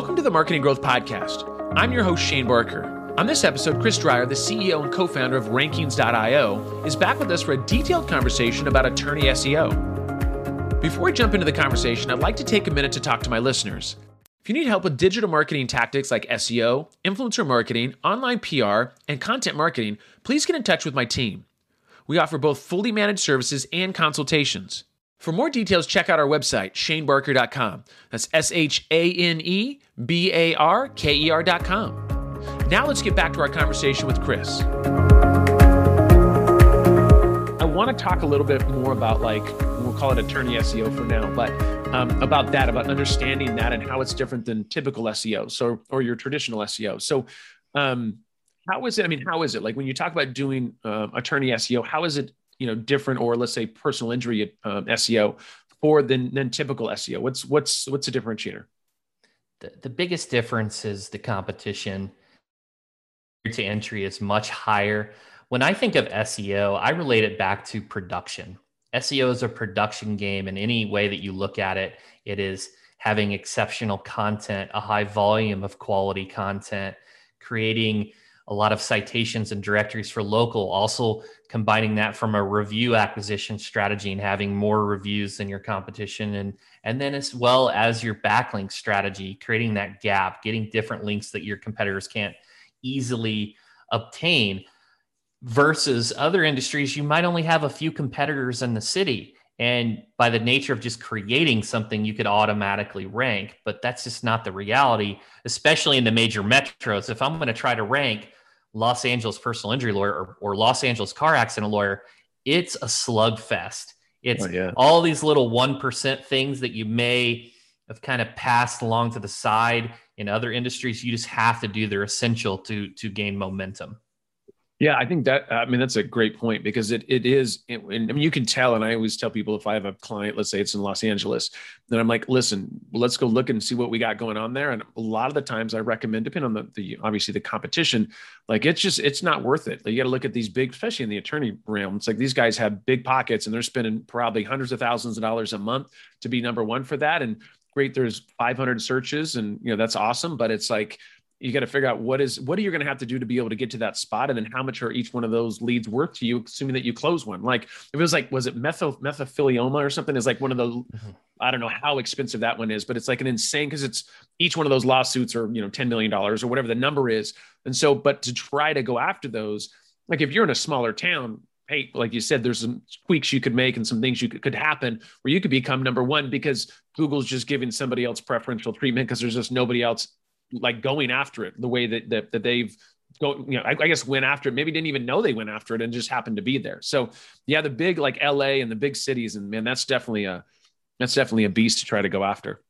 Welcome to the Marketing Growth Podcast. I'm your host, Shane Barker. On this episode, Chris Dreyer, the CEO and co-founder of Rankings.io, is back with us for a detailed conversation about attorney SEO. Before I jump into the conversation, I'd like to take a minute to talk to my listeners. If you need help with digital marketing tactics like SEO, influencer marketing, online PR, and content marketing, please get in touch with my team. We offer both fully managed services and consultations. For more details, check out our website, shanebarker.com. That's ShaneBarker.com. Now let's get back to our conversation with Chris. I want to talk a little bit more about, like, we'll call it attorney SEO for now, but about that, about understanding that and how it's different than typical SEO, so, or your traditional SEO. So how is it, how is it? Like when you talk about doing attorney SEO, how is it, different, or let's say personal injury SEO or than typical SEO? What's a differentiator? The biggest difference is the competition to entry is much higher. When I think of SEO, I relate it back to production. SEO is a production game in any way that you look at it. It is having exceptional content, a high volume of quality content, creating a lot of citations and directories for local, also combining that from a review acquisition strategy and having more reviews than your competition. And then as well as your backlink strategy, creating that gap, getting different links that your competitors can't easily obtain versus other industries. You might only have a few competitors in the city. And by the nature of just creating something, you could automatically rank, but that's just not the reality, especially in the major metros. If I'm going to try to rank Los Angeles personal injury lawyer or Los Angeles car accident lawyer, it's a slugfest. It's all these little 1% things that you may have kind of passed along to the side in other industries. You just have to do their essential to gain momentum. Yeah, I think that, that's a great point, because it is, and you can tell, and I always tell people, if I have a client, let's say it's in Los Angeles, then I'm like, listen, let's go look and see what we got going on there. And a lot of the times I recommend, depending on the obviously the competition, like it's not worth it. Like you got to look at these big, especially in the attorney realm. It's like these guys have big pockets and they're spending probably hundreds of thousands of dollars a month to be number one for that. And great, there's 500 searches and that's awesome, but it's like, you got to figure out what are you going to have to do to be able to get to that spot? And then how much are each one of those leads worth to you, assuming that you close one? Like if it was like, was it mesothelioma or something, is like one of the, I don't know how expensive that one is, but it's like an insane, cause it's each one of those lawsuits are, $10 million or whatever the number is. And so, but to try to go after those, like if you're in a smaller town, hey, like you said, there's some tweaks you could make and some things you could happen where you could become number one because Google's just giving somebody else preferential treatment. Cause there's just nobody else like going after it the way that they've go, I guess went after it, maybe didn't even know they went after it and just happened to be there. So yeah, the big like LA and the big cities, and man, that's definitely a beast to try to go after.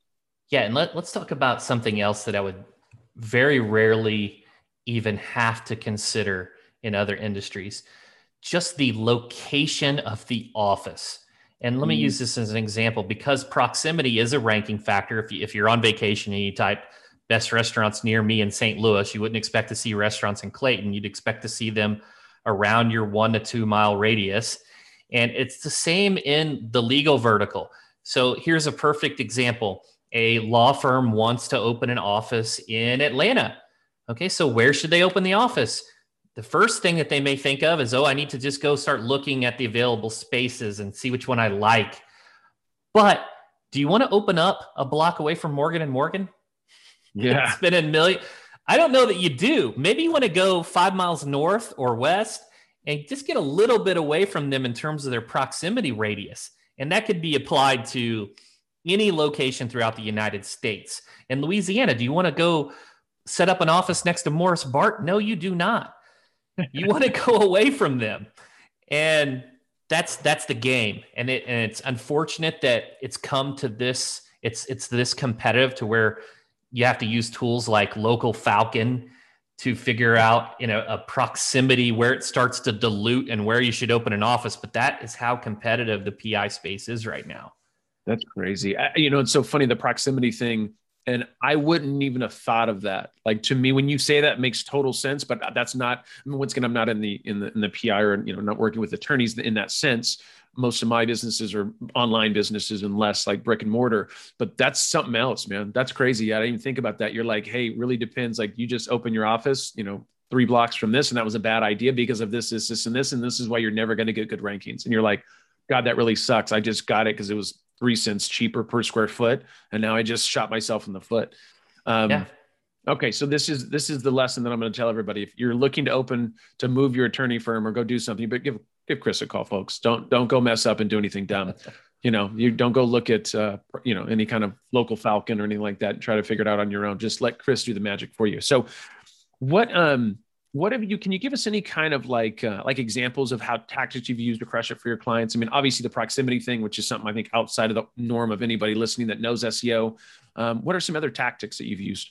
Yeah. And let's talk about something else that I would very rarely even have to consider in other industries, just the location of the office. And let me use this as an example, because proximity is a ranking factor. If you're on vacation and you type best restaurants near me in St. Louis, you wouldn't expect to see restaurants in Clayton. You'd expect to see them around your 1 to 2 mile radius. And it's the same in the legal vertical. So here's a perfect example. A law firm wants to open an office in Atlanta. Okay, so where should they open the office? The first thing that they may think of is, I need to just go start looking at the available spaces and see which one I like. But do you want to open up a block away from Morgan & Morgan? Yeah, it's been a million. I don't know that you do. Maybe you want to go 5 miles north or west and just get a little bit away from them in terms of their proximity radius. And that could be applied to any location throughout the United States. In Louisiana, do you want to go set up an office next to Morris Bart? No, you do not. You want to go away from them. And that's the game. And it's unfortunate that it's come to this. It's this competitive to where you have to use tools like Local Falcon to figure out a proximity where it starts to dilute and where you should open an office. But that is how competitive the PI space is right now. That's crazy. It's so funny, the proximity thing. And I wouldn't even have thought of that. Like, to me, when you say that, it makes total sense, but that's not, I mean, once again, I'm not in the PI or, you know, not working with attorneys in that sense. Most of my businesses are online businesses and less like brick and mortar, but that's something else, man. That's crazy. I didn't even think about that. You're like, hey, it really depends. Like, you just open your office, you know, 3 blocks from this, and that was a bad idea because of this, this, and this, and this is why you're never going to get good rankings. And you're like, God, that really sucks. I just got it because it was 3 cents cheaper per square foot, and now I just shot myself in the foot. Yeah. Okay, so this is the lesson that I'm going to tell everybody. If you're looking to move your attorney firm or go do something, but give Chris a call, folks. Don't go mess up and do anything dumb. You know, you don't go look at you know, any kind of Local Falcon or anything like that and try to figure it out on your own. Just let Chris do the magic for you. So, what have you, can you give us any kind of like examples of how tactics you've used to crush it for your clients? I mean, obviously the proximity thing, which is something I think outside of the norm of anybody listening that knows SEO. What are some other tactics that you've used?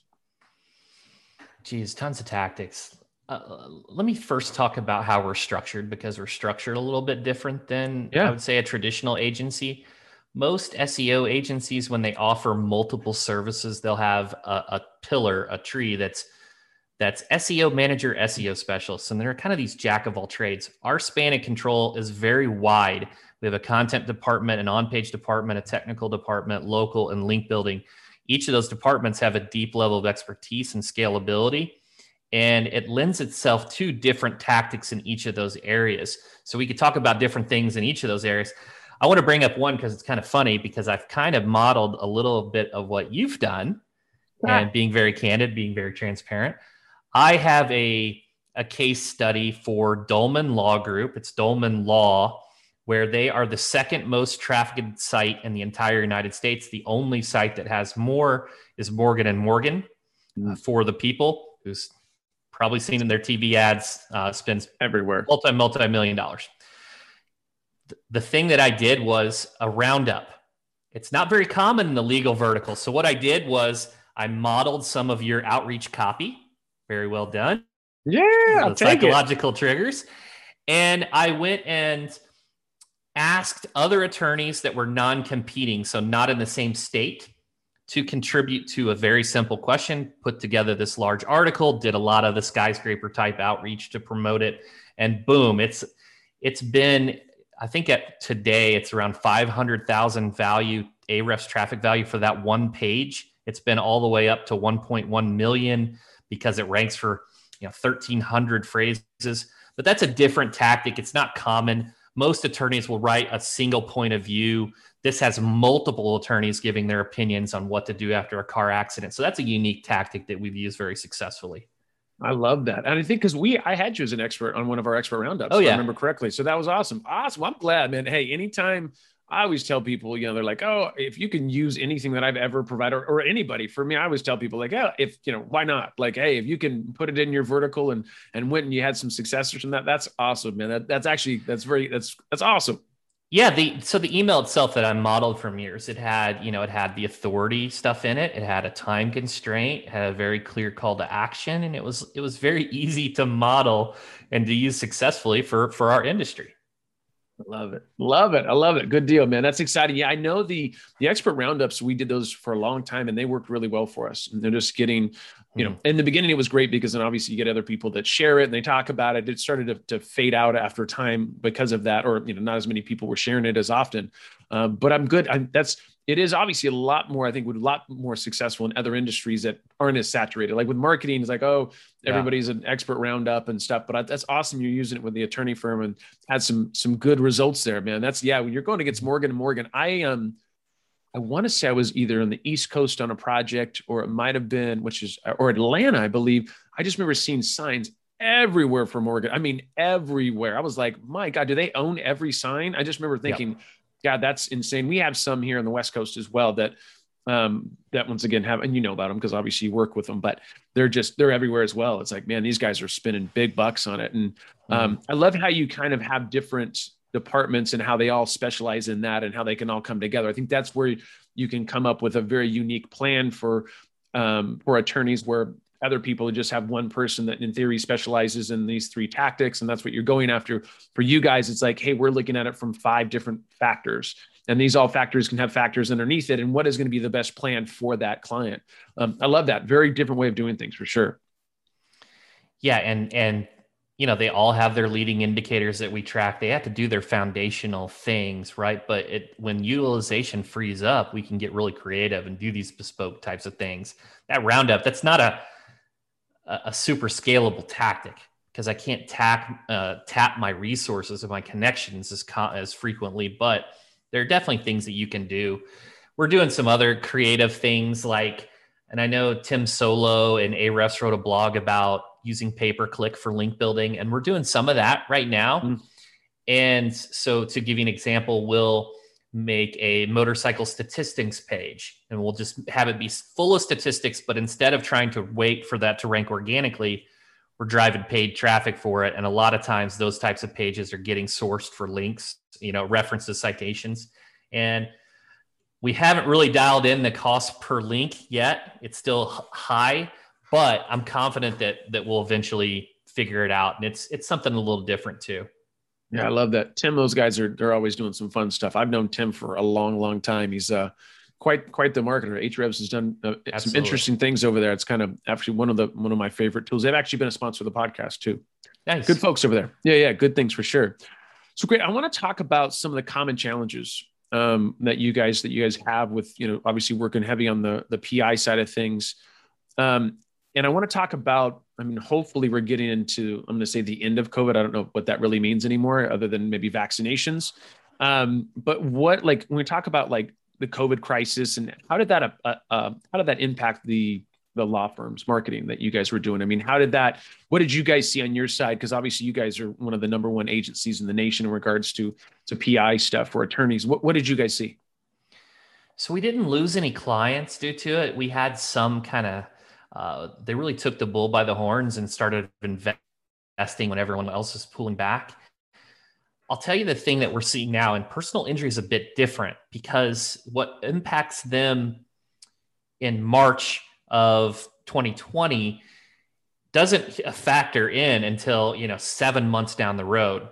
Geez, tons of tactics. Let me first talk about how we're structured, because we're structured a little bit different than, I would say, a traditional agency. Most SEO agencies, when they offer multiple services, they'll have a pillar, a tree that's SEO manager, SEO specialist. And there are kind of these jack of all trades. Our span of control is very wide. We have a content department, an on-page department, a technical department, local and link building. Each of those departments have a deep level of expertise and scalability, and it lends itself to different tactics in each of those areas. So we could talk about different things in each of those areas. I want to bring up one because it's kind of funny, because I've kind of modeled a little bit of what you've done, and being very candid, being very transparent. I have a case study for Dolman Law Group. It's Dolman Law, where they are the second most trafficked site in the entire United States. The only site that has more is Morgan & Morgan for the people, who's probably seen in their TV ads, spends everywhere, multi-million dollars. The thing that I did was a roundup. It's not very common in the legal vertical. So what I did was I modeled some of your outreach copy. Very well done. Yeah, I'll take psychological triggers. And I went and asked other attorneys that were non-competing, so not in the same state, to contribute to a very simple question, put together this large article, did a lot of the skyscraper type outreach to promote it. And boom, it's been, I think at today, it's around 500,000 value, Ahrefs traffic value for that one page. It's been all the way up to 1.1 million. Because it ranks for, you know, 1,300 phrases, but that's a different tactic. It's not common. Most attorneys will write a single point of view. This has multiple attorneys giving their opinions on what to do after a car accident. So that's a unique tactic that we've used very successfully. I love that. And I think because I had you as an expert on one of our expert roundups, if I remember correctly. So that was awesome. Awesome. I'm glad, man. Hey, anytime. I always tell people, you know, they're like, oh, if you can use anything that I've ever provided or anybody, for me, I always tell people like, oh, if, you know, why not? Like, hey, if you can put it in your vertical and went and you had some success or something, that's awesome, man. That's awesome. Yeah. So the email itself that I modeled from yours, it had the authority stuff in it. It had a time constraint, had a very clear call to action. And it was very easy to model and to use successfully for our industry. Love it. Love it. I love it. Good deal, man. That's exciting. Yeah, I know the expert roundups, we did those for a long time and they worked really well for us. And they're just getting, you know, in the beginning, it was great because then obviously you get other people that share it and they talk about it. It started to fade out after time because of that, or, you know, not as many people were sharing it as often. But I'm good. It is obviously a lot more, I think, would a lot more successful in other industries that aren't as saturated. Like with marketing, it's like, oh, everybody's an expert roundup and stuff, but that's awesome. You're using it with the attorney firm and had some good results there, man. That's when you're going against Morgan & Morgan, I want to say I was either on the East Coast on a project, or it might've been, or Atlanta, I believe. I just remember seeing signs everywhere for Morgan. I mean, everywhere. I was like, my God, do they own every sign? I just remember thinking, God, that's insane. We have some here on the West Coast as well that once again have, and you know about them because obviously you work with them, but they're everywhere as well. It's like, man, these guys are spending big bucks on it. And I love how you kind of have different departments and how they all specialize in that and how they can all come together. I think that's where you can come up with a very unique plan for attorneys where other people who just have one person that in theory specializes in these three tactics. And that's what you're going after. For you guys, it's like, hey, we're looking at it from 5 different factors. And these all factors can have factors underneath it. And what is going to be the best plan for that client? I love that. Very different way of doing things for sure. Yeah. And, you know, they all have their leading indicators that we track. They have to do their foundational things, right? But when utilization frees up, we can get really creative and do these bespoke types of things. That roundup, that's not a super scalable tactic because I can't tap my resources and my connections as frequently, but there are definitely things that you can do. We're doing some other creative things like, and I know Tim Soulo and Ahrefs wrote a blog about using pay-per-click for link building. And we're doing some of that right now. Mm. And so to give you an example, we'll make a motorcycle statistics page and we'll just have it be full of statistics. But instead of trying to wait for that to rank organically, we're driving paid traffic for it. And a lot of times those types of pages are getting sourced for links, you know, references, citations. And we haven't really dialed in the cost per link yet. It's still high, but I'm confident that we'll eventually figure it out. And it's something a little different too. Yeah, I love that. Tim, those guys they're always doing some fun stuff. I've known Tim for a long, long time. He's quite the marketer. Ahrefs has done some interesting things over there. It's kind of actually one of my favorite tools. They've actually been a sponsor of the podcast too. Nice. Good folks over there. Yeah. Good things for sure. So great. I want to talk about some of the common challenges that you guys have with, you know, obviously working heavy on the PI side of things. And I want to talk about, I mean, hopefully we're getting into, I'm going to say the end of COVID. I don't know what that really means anymore other than maybe vaccinations. But when we talk about like the COVID crisis and how did that impact the law firm's marketing that you guys were doing? I mean, what did you guys see on your side? Cause obviously you guys are one of the number one agencies in the nation in regards to PI stuff for attorneys. What did you guys see? So we didn't lose any clients due to it. We had some kind of, they really took the bull by the horns and started investing when everyone else is pulling back. I'll tell you the thing that we're seeing now, and personal injury is a bit different because what impacts them in March of 2020 doesn't factor in until, you know, 7 months down the road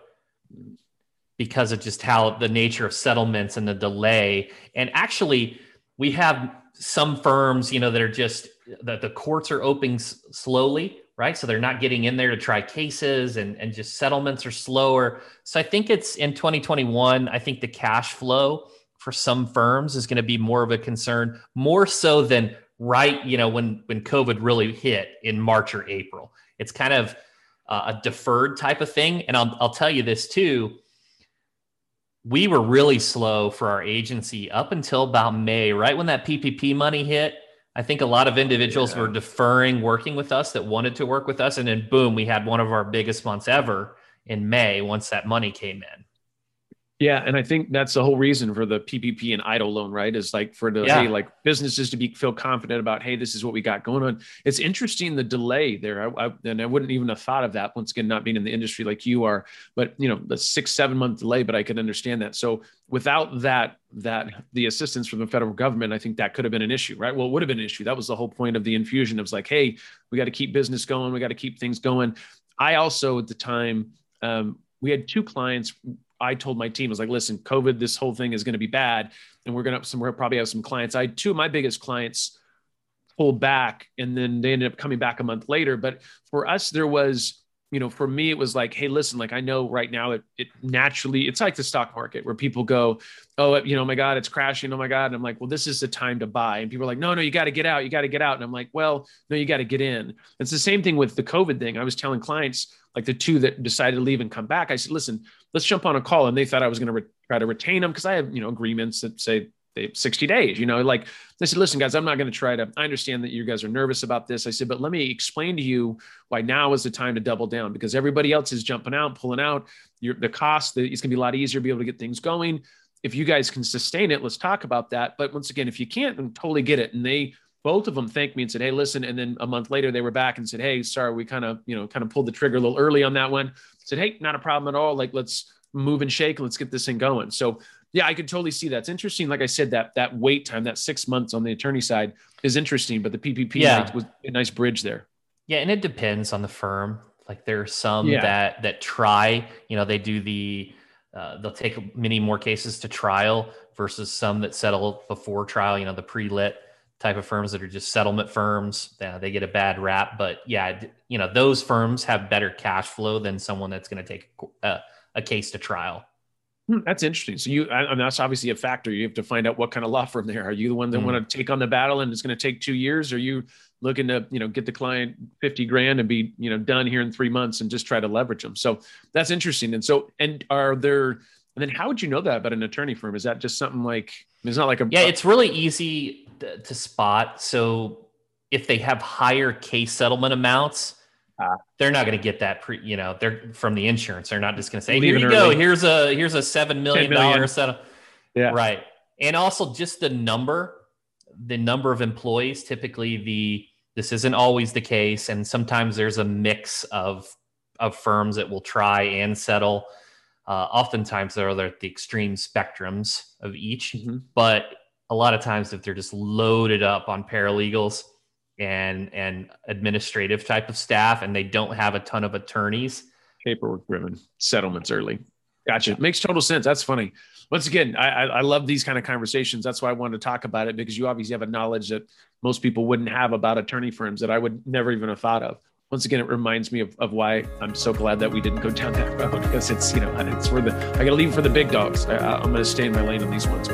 because of just how the nature of settlements and the delay. And actually we have some firms, you know, that are just that the courts are opening slowly, right? So they're not getting in there to try cases and just settlements are slower. So I think it's in 2021, I think the cash flow for some firms is going to be more of a concern, more so than right, you know, when COVID really hit in March or April. It's kind of a deferred type of thing. And I'll tell you this too. We were really slow for our agency up until about May, right? When that PPP money hit, I think a lot of individuals were deferring working with us that wanted to work with us. And then boom, we had one of our biggest months ever in May once that money came in. Yeah. And I think that's the whole reason for the PPP and EIDL loan, right? Is like for the, hey, like businesses to feel confident about, hey, this is what we got going on. It's interesting, the delay there. And I wouldn't even have thought of that, once again, not being in the industry like you are, but you know, the 6-7 month delay, but I can understand that. So without that the assistance from the federal government, I think that could have been an issue, right? Well, it would have been an issue. That was the whole point of the infusion. It was like, hey, we got to keep business going. We got to keep things going. I also, at the time, we had 2 clients. I told my team, I was like, listen, COVID, this whole thing is going to be bad. And we'll probably have some clients. I had 2 of my biggest clients pull back and then they ended up coming back a month later. But for us, there was, you know, for me, it was like, hey, listen, like I know right now it naturally, it's like the stock market where people go, oh, you know, my God, it's crashing. Oh my God. And I'm like, well, this is the time to buy. And people are like, no, you got to get out. You got to get out. And I'm like, well, no, you got to get in. It's the same thing with the COVID thing. I was telling clients, like the 2 that decided to leave and come back, I said, listen, let's jump on a call. And they thought I was going to try to retain them because I have, you know, agreements that say they have 60 days, you know, like they said, listen, guys, I'm not going to I understand that you guys are nervous about this. I said, but let me explain to you why now is the time to double down because everybody else is jumping out, pulling out the cost. It's going to be a lot easier to be able to get things going. If you guys can sustain it, let's talk about that. But once again, if you can't, then totally get it. And both of them thanked me and said, hey, listen. And then a month later they were back and said, hey, sorry, we kind of pulled the trigger a little early on that one. I said, hey, not a problem at all. Like, let's move and shake. Let's get this thing going. So yeah, I could totally see that's interesting. Like I said, that wait time, that 6 months on the attorney side is interesting, but the PPP was a nice bridge there. Yeah, and it depends on the firm. Like there are some that try, they do they'll take many more cases to trial versus some that settle before trial, the pre-lit type of firms that are just settlement firms. They get a bad rap, but those firms have better cash flow than someone that's going to take a case to trial. That's interesting. So that's obviously a factor. You have to find out what kind of law firm they are. Are you the one that want to take on the battle and it's going to take 2 years? Are you looking to, get the client 50 grand and be, done here in 3 months and just try to leverage them? So that's interesting. And then how would you know that about an attorney firm? Is that just something like, it's not like a... Yeah, it's really easy to spot. So if they have higher case settlement amounts, they're not going to get that they're from the insurance. They're not just going to say, here you go, here's a $7 million setup. Yeah. Right. And also just the number of employees, typically this isn't always the case. And sometimes there's a mix of firms that will try and settle. Oftentimes they're at the extreme spectrums of each, but a lot of times if they're just loaded up on paralegals and administrative type of staff, and they don't have a ton of attorneys. Paperwork driven settlements early. Gotcha. Yeah. Makes total sense. That's funny. Once again, I love these kind of conversations. That's why I wanted to talk about it, because you obviously have a knowledge that most people wouldn't have about attorney firms that I would never even have thought of. Once again, it reminds me of why I'm so glad that we didn't go down that road, because it's, it's where I got to leave for the big dogs. I'm going to stay in my lane on these ones.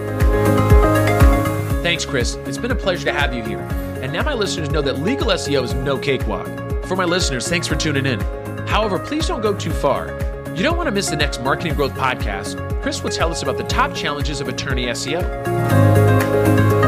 Thanks, Chris. It's been a pleasure to have you here. And now my listeners know that legal SEO is no cakewalk. For my listeners, thanks for tuning in. However, please don't go too far. You don't want to miss the next Marketing Growth Podcast. Chris will tell us about the top challenges of attorney SEO.